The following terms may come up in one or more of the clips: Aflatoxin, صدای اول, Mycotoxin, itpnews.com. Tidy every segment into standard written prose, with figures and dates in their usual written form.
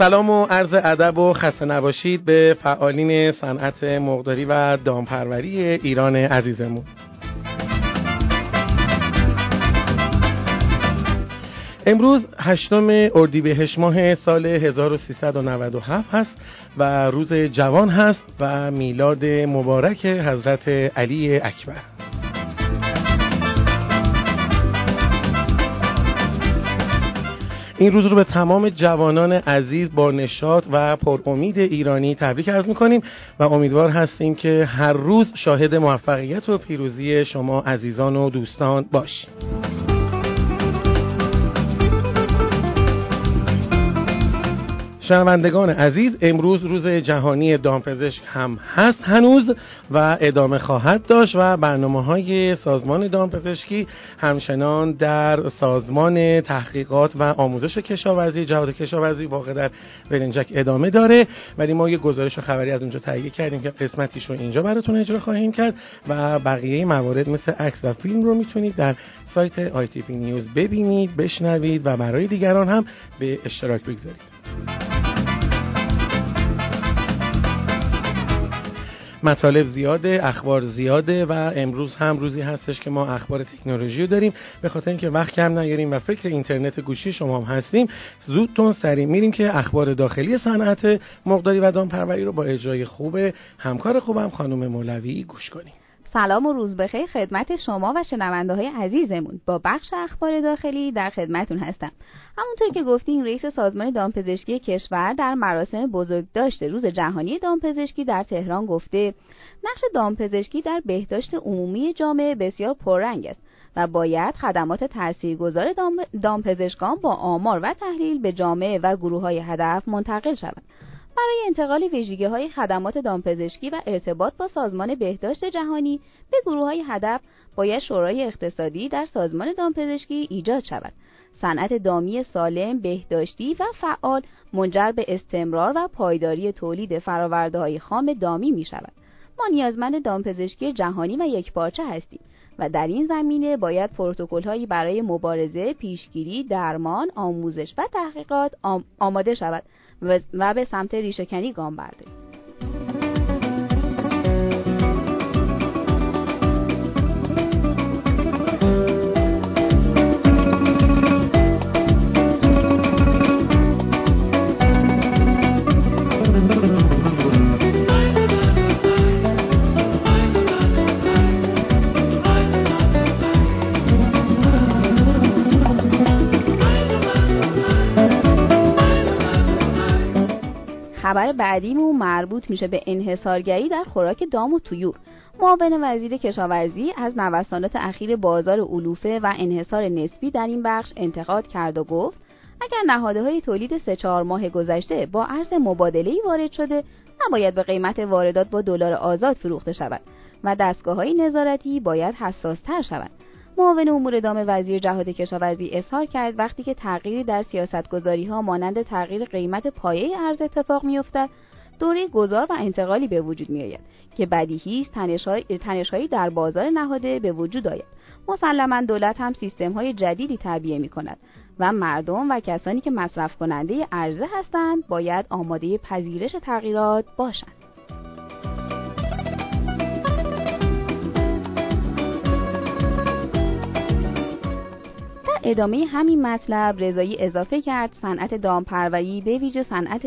سلام و عرض ادب و خسته نباشید به فعالین صنعت مرغداری و دامپروری ایران عزیزمون. امروز 8 اردیبهشت ماه سال 1397 هست و روز جوان هست و میلاد مبارک حضرت علی اکبر. این روز رو به تمام جوانان عزیز با نشاط و پر امید ایرانی تبریک عرض می‌کنیم و امیدوار هستیم که هر روز شاهد موفقیت و پیروزی شما عزیزان و دوستان باشیم. شنوندگان عزیز، امروز روز جهانی دامپزشک هم هست هنوز و ادامه خواهد داشت و برنامه‌های سازمان دامپزشکی همچنان در سازمان تحقیقات و آموزش کشاورزی، جهاد کشاورزی واقع در برنجک ادامه داره، ولی ما یه گزارش خبری از اونجا تهیه کردیم که قسمتیش رو اینجا براتون اجرا خواهیم کرد و بقیه موارد مثل عکس و فیلم رو میتونید در سایت ITP نیوز ببینید، بشنوید و برای دیگران هم به اشتراک بگذارید. مطالب زیاده، اخبار زیاده و امروز هم روزی هستش که ما اخبار تکنولوژی رو داریم. به خاطر اینکه وقت کم نگیریم و فکر اینترنت گوشی شما هم هستیم، زودتون سریع میریم که اخبار داخلی صنعت مرغداری و دامپروری رو با اجرای خوب همکار خوبم خانم مولوی گوش کنیم. سلام و روز بخیر خدمت شما و شنونده‌های عزیزمون. با بخش اخبار داخلی در خدمتون هستم. همونطور که گفتین، رئیس سازمان دامپزشکی کشور در مراسم بزرگداشت روز جهانی دامپزشکی در تهران گفته نقش دامپزشکی در بهداشت عمومی جامعه بسیار پررنگ است و باید خدمات تاثیرگذار دامپزشکان با آمار و تحلیل به جامعه و گروه‌های هدف منتقل شود. برای انتقال ویژگی‌های خدمات دامپزشکی و ارتباط با سازمان بهداشت جهانی به گروه‌های هدف، باید شورای اقتصادی در سازمان دامپزشکی ایجاد شود. صنعت دامی سالم، بهداشتی و فعال منجر به استمرار و پایداری تولید فرآورده‌های خام دامی می‌شود. ما نیازمند دامپزشکی جهانی و یکپارچه هستیم و در این زمینه باید پروتکل‌هایی برای مبارزه، پیشگیری، درمان، آموزش و تحقیقات آماده شود و به سمت ریشه‌کنی گام برداریم. خبر بعدیمون مربوط میشه به انحصارگری در خوراک دام و طیور. معاون وزیر کشاورزی از نوسانات اخیر بازار علوفه و انحصار نسبی در این بخش انتقاد کرد و گفت اگر نهادهای تولید 3-4 ماه گذشته با ارز مبادله‌ای وارد شده، نباید به قیمت واردات با دلار آزاد فروخته شود و دستگاه‌های نظارتی باید حساس‌تر شوند. معاون امور دام وزیر جهاد کشاورزی اظهار کرد وقتی که تغییری در سیاست‌گذاری‌ها مانند تغییر قیمت پایه ارز اتفاق می‌افتد، دوره گذار و انتقالی به وجود می‌آید که بدیهی است تنش‌هایی در بازار نهاده به وجود آید. مسلماً دولت هم سیستم‌های جدیدی تعبیه می‌کند و مردم و کسانی که مصرف کننده ارز هستند باید آماده پذیرش تغییرات باشند. ادامه همین مطلب، رضایی اضافه کرد صنعت دامپروری به ویژه صنعت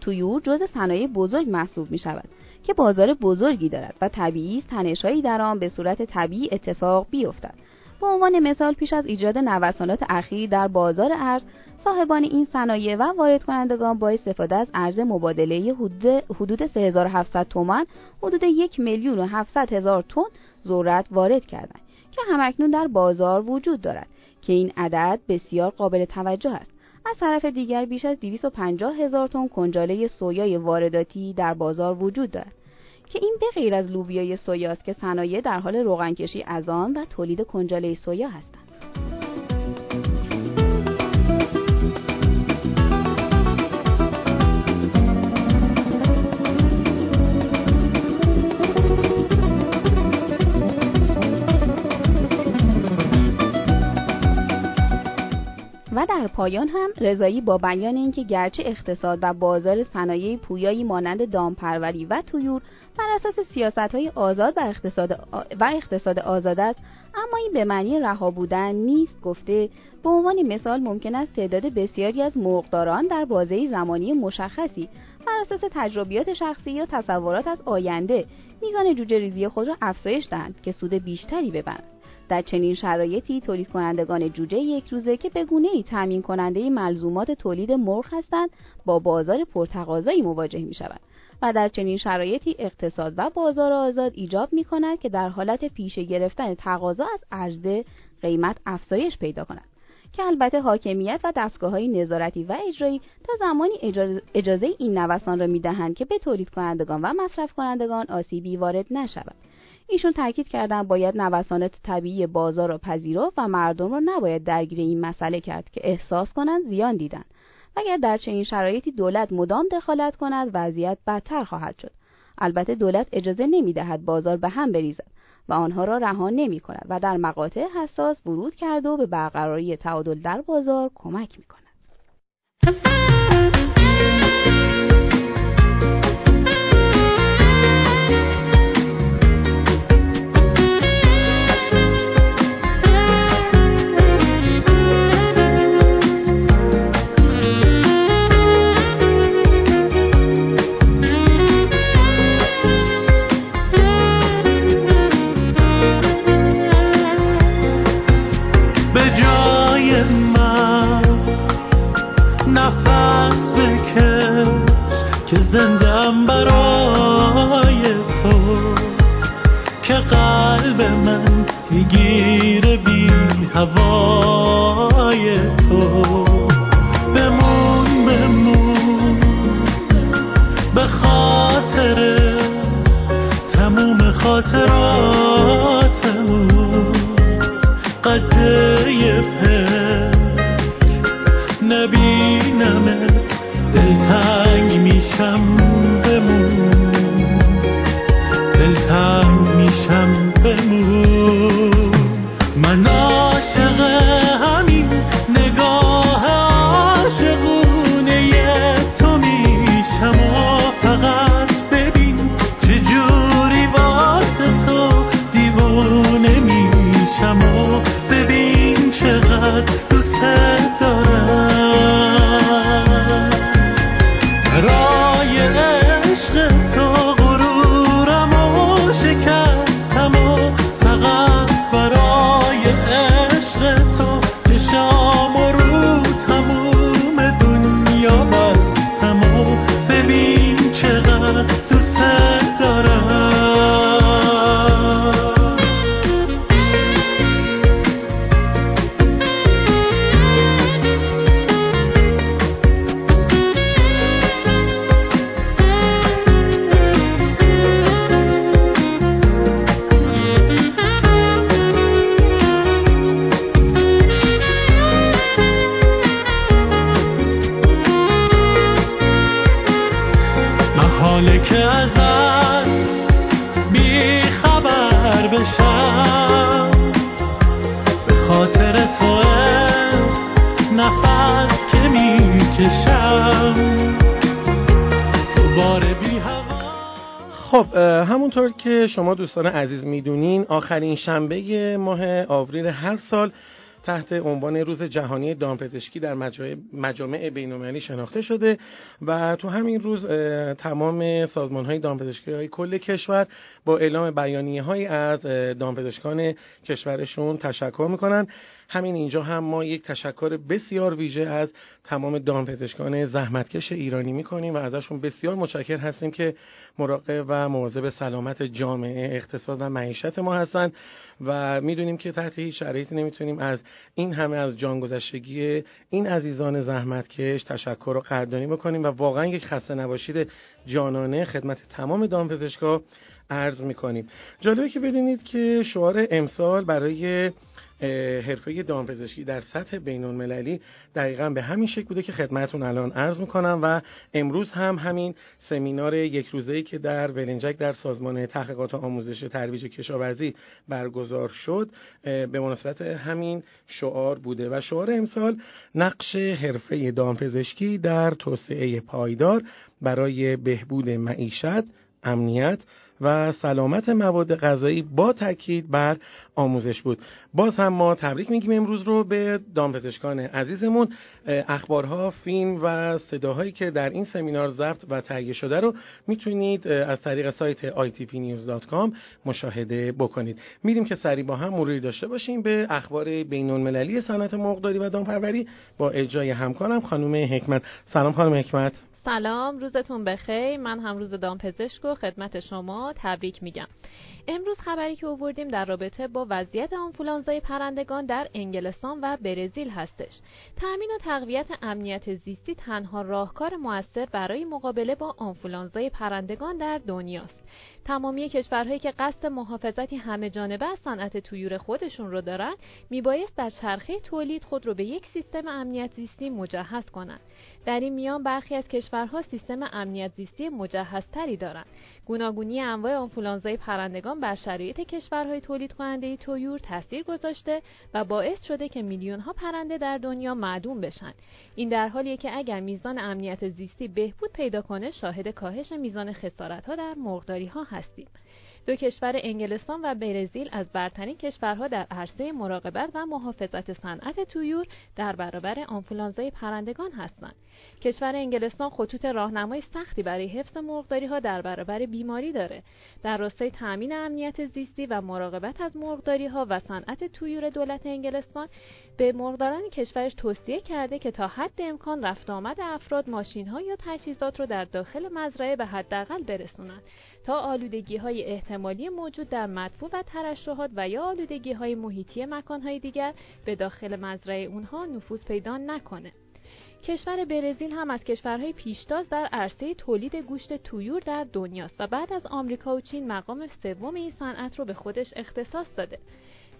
طیور جز صنایع بزرگ محسوب می شود که بازار بزرگی دارد و طبیعی است تنش‌هایی در آن به صورت طبیعی اتفاق بیفتد. به عنوان مثال، پیش از ایجاد نوسانات اخیر در بازار ارز، صاحبان این صنایع و وارد کنندگان با استفاده از ارز مبادله‌ای حدود 3700 تومان، حدود 1,700,000 تن ذرت وارد کردند که همکنون در بازار وجود دارد که این عدد بسیار قابل توجه است. از طرف دیگر، بیش از 250,000 تن کنجاله سویای وارداتی در بازار وجود دارد که این به غیر از لوبیای سویا است که صنایع در حال روغنکشی از آن و تولید کنجاله سویا هستند. و در پایان هم رضایی با بیان اینکه گرچه اقتصاد و بازار صنایع پویایی مانند دامپروری و طیور بر اساس سیاست‌های آزاد و اقتصاد آزاد است، اما این به معنی رها بودن نیست گفته. به عنوان مثال ممکن است تعداد بسیاری از مرغداران در بازه زمانی مشخصی بر اساس تجربیات شخصی یا تصورات از آینده میزان جوجه ریزی خود را افزایش دهند که سود بیشتری ببرند. در چنین شرایطی تولید کنندگان جوجه یک روزه که به گونه‌ای تامین کننده ملزومات تولید مرغ هستند با بازار پرتقاضایی مواجه می‌شوند و در چنین شرایطی اقتصاد و بازار آزاد ایجاب می‌کند که در حالت پیش گرفتن تقاضا از عرضه قیمت افزایش پیدا کند، که البته حاکمیت و دستگاه‌های نظارتی و اجرایی تا زمانی اجازه این نوسان را می‌دهند که به تولید کنندگان و مصرف کنندگان آسیبی وارد نشود. ایشون تاکید کردند باید نوسانات طبیعی بازار را پذیرفت و مردم را نباید درگیر این مسئله کرد که احساس کنند زیان دیدن. اگر در چنین شرایطی دولت مدام دخالت کند وضعیت بدتر خواهد شد. البته دولت اجازه نمی‌دهد بازار به هم بریزد و آنها را رها نمی‌کند و در مقاطع حساس ورود کرده و به برقراری تعادل در بازار کمک می‌کند. زندم برای تو که قلب من میگیره بی هوای تو، بمون بمون به خاطر تموم خاطراتمون، قده پک نبینمت دلتنگ میشم، بمون دلتنگ میشم، بمون من عاشق همین نگاه عاشقونه تو میشم و فقط ببین چجوری واسه تو دیوونه میشم و ببین چقدر دوست دارم، که شما دوستان عزیز میدونین آخرین شنبه ماه آوریل هر سال تحت عنوان روز جهانی دامپزشکی در مجامع بین‌المللی شناخته شده و تو همین روز تمام سازمان‌های دامپزشکی‌های کل کشور با اعلام بیانیه‌هایی از دامپزشکان کشورشون تشکر می‌کنن. همین اینجا هم ما یک تشکر بسیار ویژه از تمام دامپزشکان زحمتکش ایرانی می‌کنیم و ازشون بسیار متشکر هستیم که مراقب و مواظب سلامت جامعه، اقتصاد و معیشت ما هستند و می‌دونیم که تحت هیچ شرایطی نمی‌تونیم از این همه از جانگذشتگی این عزیزان زحمتکش تشکر و قدردانی بکنیم و واقعاً یک خسته نباشید جانانه خدمت تمام دامپزشکا عرض می‌کنیم. جالبه که بدونید که شعار امسال برای حرفه دامپزشکی در سطح بین‌المللی دقیقاً به همین شکل بوده که خدمتتون الان عرض می‌کنم و امروز هم همین سمینار یک روزه‌ای که در ولنجک در سازمان تحقیقات و آموزش و ترویج کشاورزی برگزار شد به مناسبت همین شعار بوده و شعار امسال نقش حرفه دامپزشکی در توسعه پایدار برای بهبود معیشت، امنیت و سلامت مواد غذایی با تاکید بر آموزش بود. باز هم ما تبریک میگیم امروز رو به دامپزشکان عزیزمون. اخبارها، فیلم و صداهایی که در این سمینار ضبط و تهیه شده رو میتونید از طریق سایت itpnews.com مشاهده بکنید. میریم که سریع با هم مروری داشته باشیم به اخبار بین‌المللی صنعت مرغداری و دامپروری با اجرای همکارم خانم حکمت. سلام خانم حکمت. سلام، روزتون بخیر. من هم روز دامپزشک و خدمت شما تبریک میگم. امروز خبری که آوردیم در رابطه با وضعیت آنفولانزای پرندگان در انگلستان و برزیل هستش. تامین و تقویت امنیت زیستی تنها راهکار مؤثر برای مقابله با آنفولانزای پرندگان در دنیاست. تمامی کشورهایی که قصد محافظتی همه جانبه از صنعت طیور خودشون رو دارن، میبایست در چرخه تولید خود رو به یک سیستم امنیت زیستی مجهز کنند. در این میان برخی از کشورها سیستم امنیت زیستی مجهزتری دارند. گوناگونی انواع آنفولانزای پرندگان بر شرایط کشورهای تولید کننده طیور تاثیر گذاشته و باعث شده که میلیون‌ها پرنده در دنیا معدوم بشن. این در حالیه که اگر میزان امنیت زیستی بهبود پیدا کنه، شاهد کاهش میزان خسارت‌ها در مرغداری‌ها هستیم. دو کشور انگلستان و برزیل از برترین کشورها در عرصه مراقبت و محافظت صنعت طیور در برابر آنفولانزای پرندگان هستند. کشور انگلستان خطوط راهنمای سختی برای حفظ مرغداری‌ها در برابر بیماری داره. در راستای تأمین امنیت زیستی و مراقبت از مرغداری‌ها و صنعت طیور، دولت انگلستان به مرغداران کشورش توصیه کرده که تا حد امکان رفت آمد افراد، ماشین‌ها یا تجهیزات رو در داخل مزرعه به حداقل برسونن تا آلودگی‌های احتمالی موجود در مدفوع و ترشحات و یا آلودگی‌های محیطی مکان‌های دیگر به داخل مزرعه اونها نفوذ پیدا نکنه. کشور برزیل هم از کشورهای پیشتاز در عرصه تولید گوشت طیور در دنیاست و بعد از آمریکا و چین مقام سوم این صنعت رو به خودش اختصاص داده.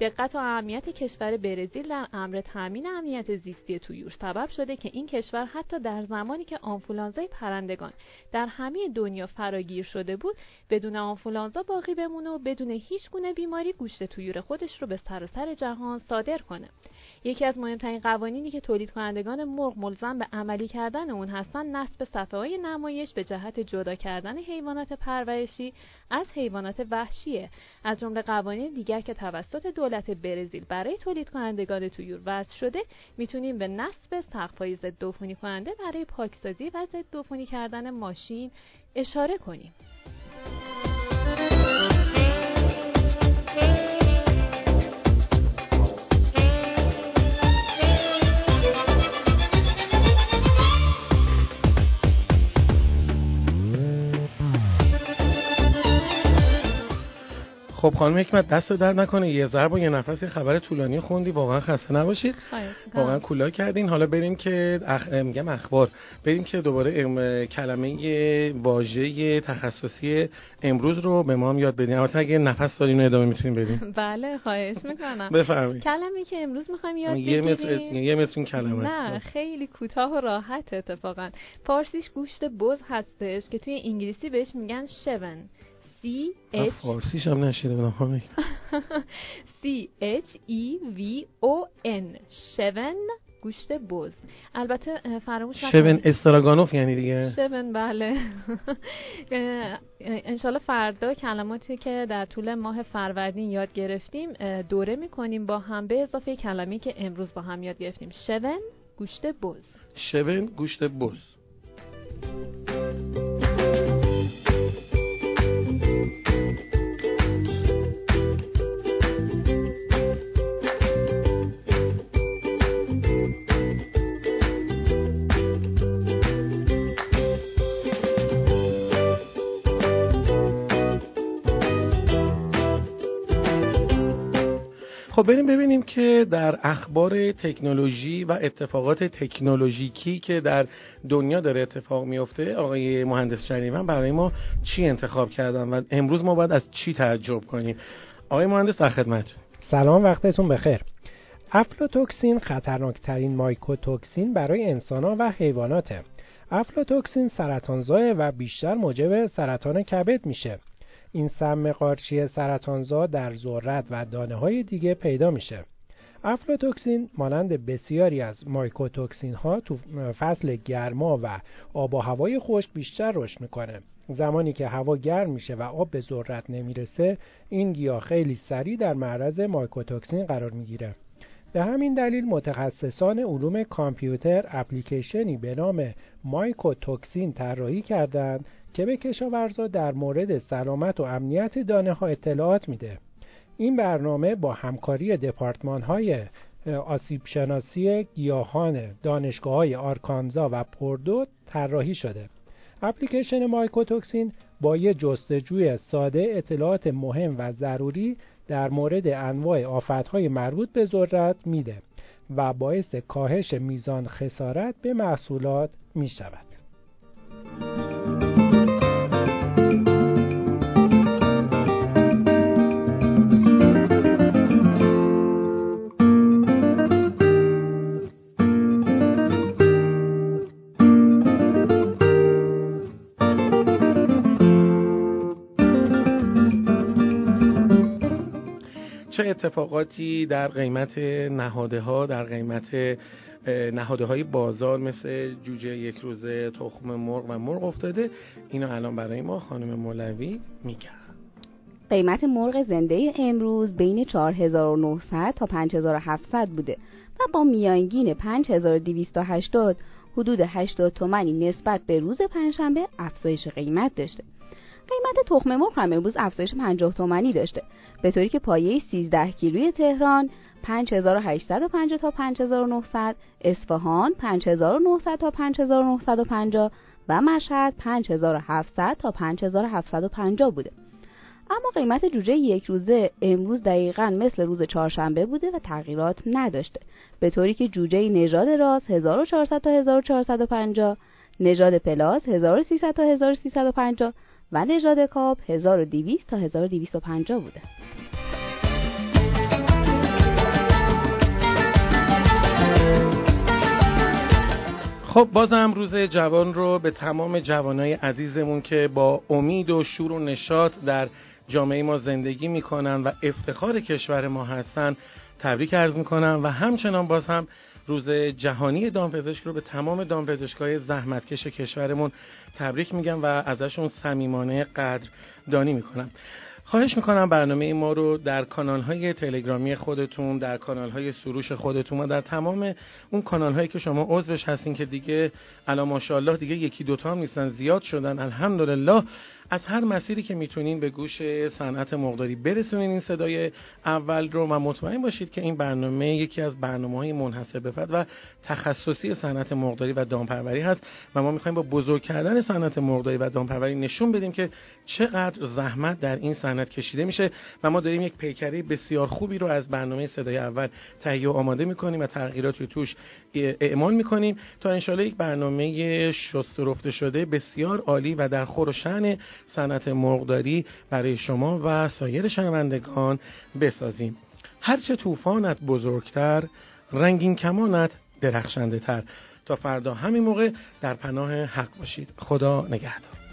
دقت و اهمیت کشور برزیل در امر تامین امنیت زیستی طیور سبب شده که این کشور حتی در زمانی که آنفولانزای پرندگان در همه دنیا فراگیر شده بود، بدون آنفولانزا باقی بمونه و بدون هیچ گونه بیماری گوشت طیور خودش رو به سراسر جهان صادر کنه. یکی از مهمترین قوانینی که تولید کنندگان مرغ ملزم به عملی کردن اون هستن، نصب صفحه‌های نمایش به جهت جدا کردن حیوانات پرورشی از حیوانات وحشیه. از جمله قوانین دیگر که توسط دولت برزیل برای تولید کنندگان طیور وضع شده، میتونیم به نصب سقف‌های ضد عفونی کننده برای پاکسازی و ضد عفونی کردن ماشین اشاره کنیم. خب خانم حکمت، دست درد نکنه، یه ضرب و یه نفس یه خبر طولانی خوندی، واقعا خسته نباشید، واقعا کولا کردین. حالا بریم که میگم اخبار، بریم که دوباره کلمه واژه تخصصی امروز رو به ما هم یاد بدین. البته اگه نفس دارین ادامه میتونیم بدین. بله خواهش میکنم. بفرمایید. کلمه که امروز میخوایم یاد بگیریم یه متر این کلمه. نه خیلی کوتاه و راحت، اتفاقا فارسیش گوشت بز هستش که توی انگلیسی بهش میگن شون. فارسیش هم نشیده بودم خانم. CHEVON شون، گوشت بز. البته فراموش شون استراگانوف یعنی دیگه شون. بله. انشالله فردا کلماتی که در طول ماه فروردین یاد گرفتیم دوره میکنیم با هم، به اضافه کلمه‌ای که امروز با هم یاد گرفتیم، شون گوشت بز. شون گوشت بز. خب بریم ببینیم که در اخبار تکنولوژی و اتفاقات تکنولوژیکی که در دنیا داره اتفاق میفته آقای مهندس شریفان برای ما چی انتخاب کردن و امروز ما باید از چی تعجب کنیم. آقای مهندس در خدمتتون. سلام، وقتتون بخیر. افلاتوکسین خطرناکترین مایکوتوکسین برای انسان‌ها و حیواناته. افلاتوکسین سرطانزا و بیشتر موجب سرطان کبد میشه. این سم قارچی سرطانزا در ذرت و دانه‌های دیگه پیدا میشه. افلاتوکسین مانند بسیاری از مایکوتوکسین ها تو فصل گرما و آب و هوای خشک بیشتر رشد میکنه. زمانی که هوا گرم میشه و آب به ذرت نمیرسه، این گیاه خیلی سریع در معرض مایکوتوکسین قرار میگیره. به همین دلیل متخصصان علوم کامپیوتر اپلیکیشنی به نام مایکوتوکسین طراحی کردند که به کشاورزا در مورد سلامت و امنیت دانه ها اطلاعات میده. این برنامه با همکاری دپارتمان‌های آسیب شناسی گیاهان دانشگاه‌های آرکانزا و پوردو طراحی شده. اپلیکیشن مایکوتوکسین با یک جستجوی ساده اطلاعات مهم و ضروری در مورد انواع آفت‌های مربوط به ذرت میده و باعث کاهش میزان خسارت به محصولات میشود. چه اتفاقاتی در قیمت نهادها، در قیمت نهادهای بازار مثل جوجه یک روزه، تخم مرغ و مرغ افتاده؟ اینو الان برای ما خانم مولوی میگه. قیمت مرغ زنده امروز بین 4900 تا 5700 بوده و با میانگین 5280 حدود 80 تومانی نسبت به روز پنجشنبه افزایش قیمت داشته. قیمت تخم مرغ هم امروز افزایش 50 تومانی داشته، به طوری که پایه 13 کیلوی تهران 5850 تا 5900، اصفهان 5900 تا 5950 و مشهد 5700 تا 5750 بوده. اما قیمت جوجه یک روزه امروز دقیقاً مثل روز چهارشنبه بوده و تغییرات نداشته، به طوری که جوجه نژاد راس 1400 تا 1450، نژاد پلاس 1300 تا 1350 و نژاد کاب 1200 تا 1250 بوده. خب بازم روز جوان رو به تمام جوانای عزیزمون که با امید و شور و نشاط در جامعه ما زندگی میکنن و افتخار کشور ما هستن تبریک عرض میکنم و همچنان باز هم روز جهانی دامپزشک رو به تمام دامپزشکای زحمتکش کشورمون تبریک میگم و ازشون صمیمانه قدردانی میکنم. خواهش میکنم برنامه ما رو در کانالهای تلگرامی خودتون، در کانالهای سروش خودتون و در تمام اون کانالهایی که شما عضوش هستین که دیگه الان ماشاءالله دیگه یکی دوتا هم نیستن، زیاد شدن الحمدلله، از هر مسیری که میتونین به گوش صنعت مقداری برسونین این صدای اول رو و مطمئن باشید که این برنامه یکی از برنامه‌های منحصر به فرد و تخصصی صنعت مقداری و دامپروری هست و ما می‌خوایم با بزرگ کردن صنعت مقداری و دامپروری نشون بدیم که چقدر زحمت در این صنعت کشیده میشه و ما داریم یک پیکره بسیار خوبی رو از برنامه صدای اول تهیه و آماده می‌کنیم و تغییرات رو توش اعمال می‌کنیم تا انشالله یک برنامه شست و رفته شده بسیار عالی و در خور و شأن صنعت مرغداری برای شما و سایر شنوندگان بسازیم. هرچه طوفانت بزرگتر، رنگین کمانت درخشنده تر. تا فردا همین موقع در پناه حق باشید. خدا نگهدار.